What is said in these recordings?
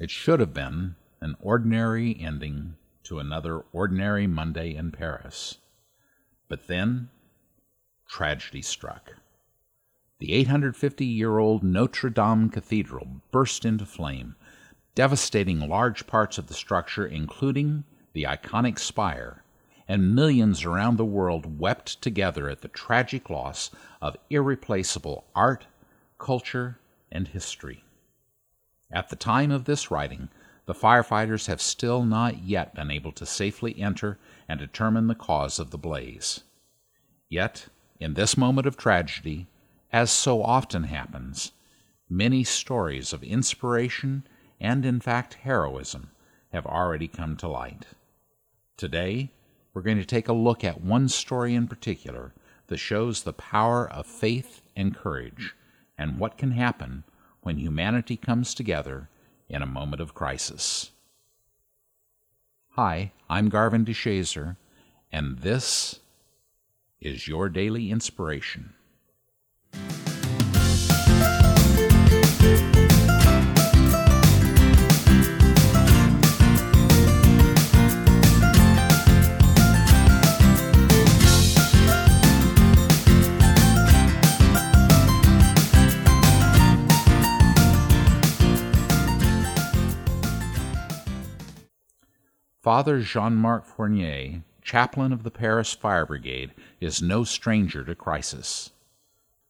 It should have been an ordinary ending to another ordinary Monday in Paris. But then, tragedy struck. The 850-year-old Notre-Dame Cathedral burst into flame, devastating large parts of the structure, including the iconic spire, and millions around the world wept together at the tragic loss of irreplaceable art, culture, and history. At the time of this writing, the firefighters have still not yet been able to safely enter and determine the cause of the blaze. Yet, in this moment of tragedy, as so often happens, many stories of inspiration and, in fact, heroism have already come to light. Today, we're going to take a look at one story in particular that shows the power of faith and courage and what can happen when humanity comes together in a moment of crisis. Hi, I'm Garvin DeShazer, and this is your Daily Inspiration. Father Jean-Marc Fournier, chaplain of the Paris Fire Brigade, is no stranger to crisis.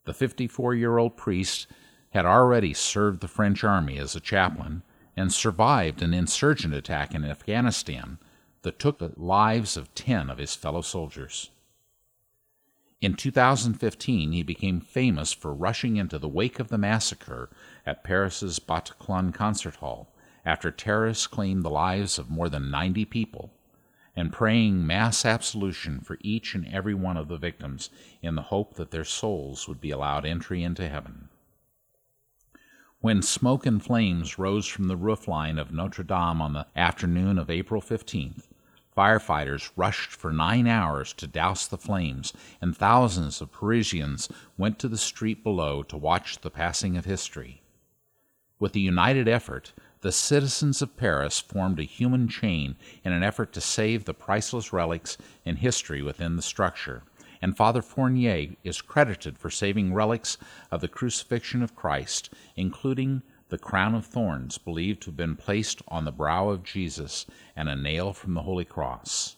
The 54-year-old priest had already served the French army as a chaplain and survived an insurgent attack in Afghanistan that took the lives of 10 of his fellow soldiers. In 2015, he became famous for rushing into the wake of the massacre at Paris's Bataclan concert hall after terrorists claimed the lives of more than 90 people, and praying mass absolution for each and every one of the victims in the hope that their souls would be allowed entry into heaven. When smoke and flames rose from the roofline of Notre Dame on the afternoon of April 15th, firefighters rushed for 9 hours to douse the flames, and thousands of Parisians went to the street below to watch the passing of history. With a united effort, the citizens of Paris formed a human chain in an effort to save the priceless relics and history within the structure, and Father Fournier is credited for saving relics of the crucifixion of Christ, including the crown of thorns believed to have been placed on the brow of Jesus and a nail from the Holy Cross.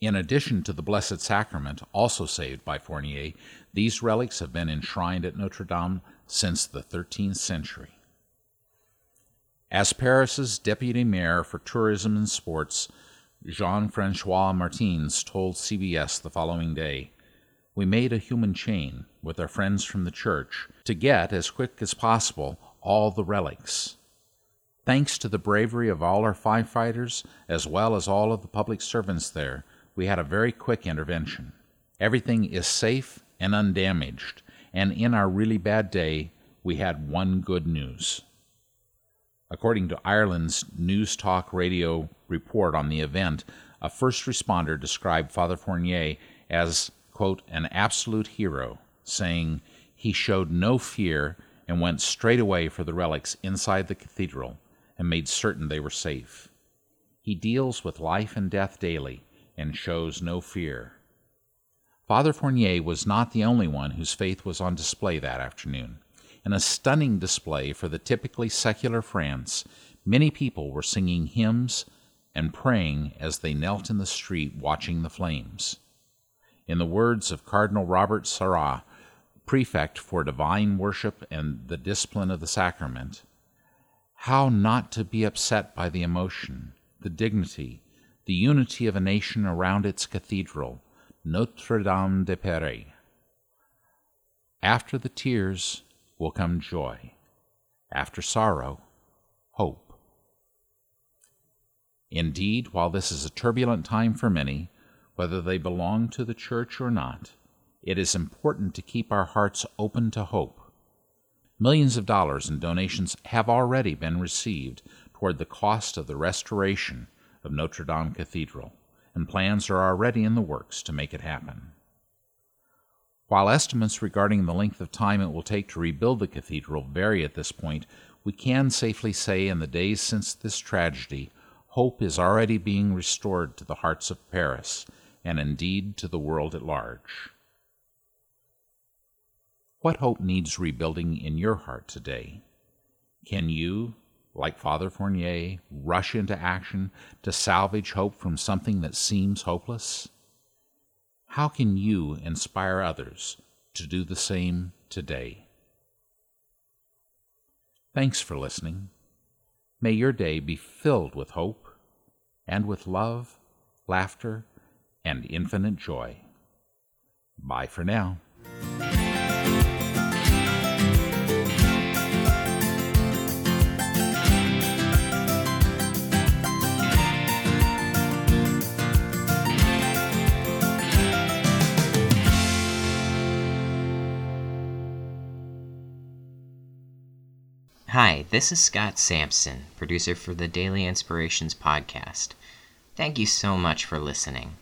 In addition to the Blessed Sacrament, also saved by Fournier, these relics have been enshrined at Notre Dame since the 13th century. As Paris's deputy mayor for tourism and sports, Jean-François Martins told CBS the following day, "We made a human chain with our friends from the church to get, as quick as possible, all the relics. Thanks to the bravery of all our firefighters, as well as all of the public servants there, we had a very quick intervention. Everything is safe and undamaged, and in our really bad day, we had one good news." According to Ireland's News Talk Radio report on the event, a first responder described Father Fournier as, quote, "an absolute hero," saying he showed no fear and went straight away for the relics inside the cathedral and made certain they were safe. "He deals with life and death daily and shows no fear." Father Fournier was not the only one whose faith was on display that afternoon. In a stunning display for the typically secular France, many people were singing hymns and praying as they knelt in the street watching the flames. In the words of Cardinal Robert Sarah, prefect for divine worship and the discipline of the sacrament, "How not to be upset by the emotion, the dignity, the unity of a nation around its cathedral, Notre-Dame de Paris. After the tears will come joy. After sorrow, hope." Indeed, while this is a turbulent time for many, whether they belong to the church or not, it is important to keep our hearts open to hope. Millions of dollars in donations have already been received toward the cost of the restoration of Notre Dame Cathedral, and plans are already in the works to make it happen. While estimates regarding the length of time it will take to rebuild the cathedral vary at this point, we can safely say in the days since this tragedy, hope is already being restored to the hearts of Paris, and indeed to the world at large. What hope needs rebuilding in your heart today? Can you, like Father Fournier, rush into action to salvage hope from something that seems hopeless? How can you inspire others to do the same today? Thanks for listening. May your day be filled with hope and with love, laughter, and infinite joy. Bye for now. Hi, this is Scott Sampson, producer for the Daily Inspirations podcast. Thank you so much for listening.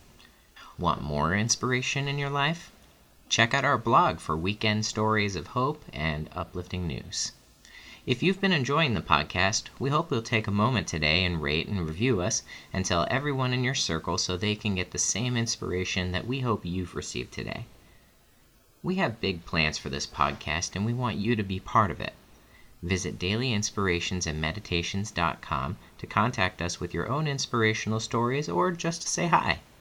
Want more inspiration in your life? Check out our blog for weekend stories of hope and uplifting news. If you've been enjoying the podcast, we hope you'll take a moment today and rate and review us and tell everyone in your circle so they can get the same inspiration that we hope you've received today. We have big plans for this podcast and we want you to be part of it. Visit dailyinspirationsandmeditations.com to contact us with your own inspirational stories or just to say hi.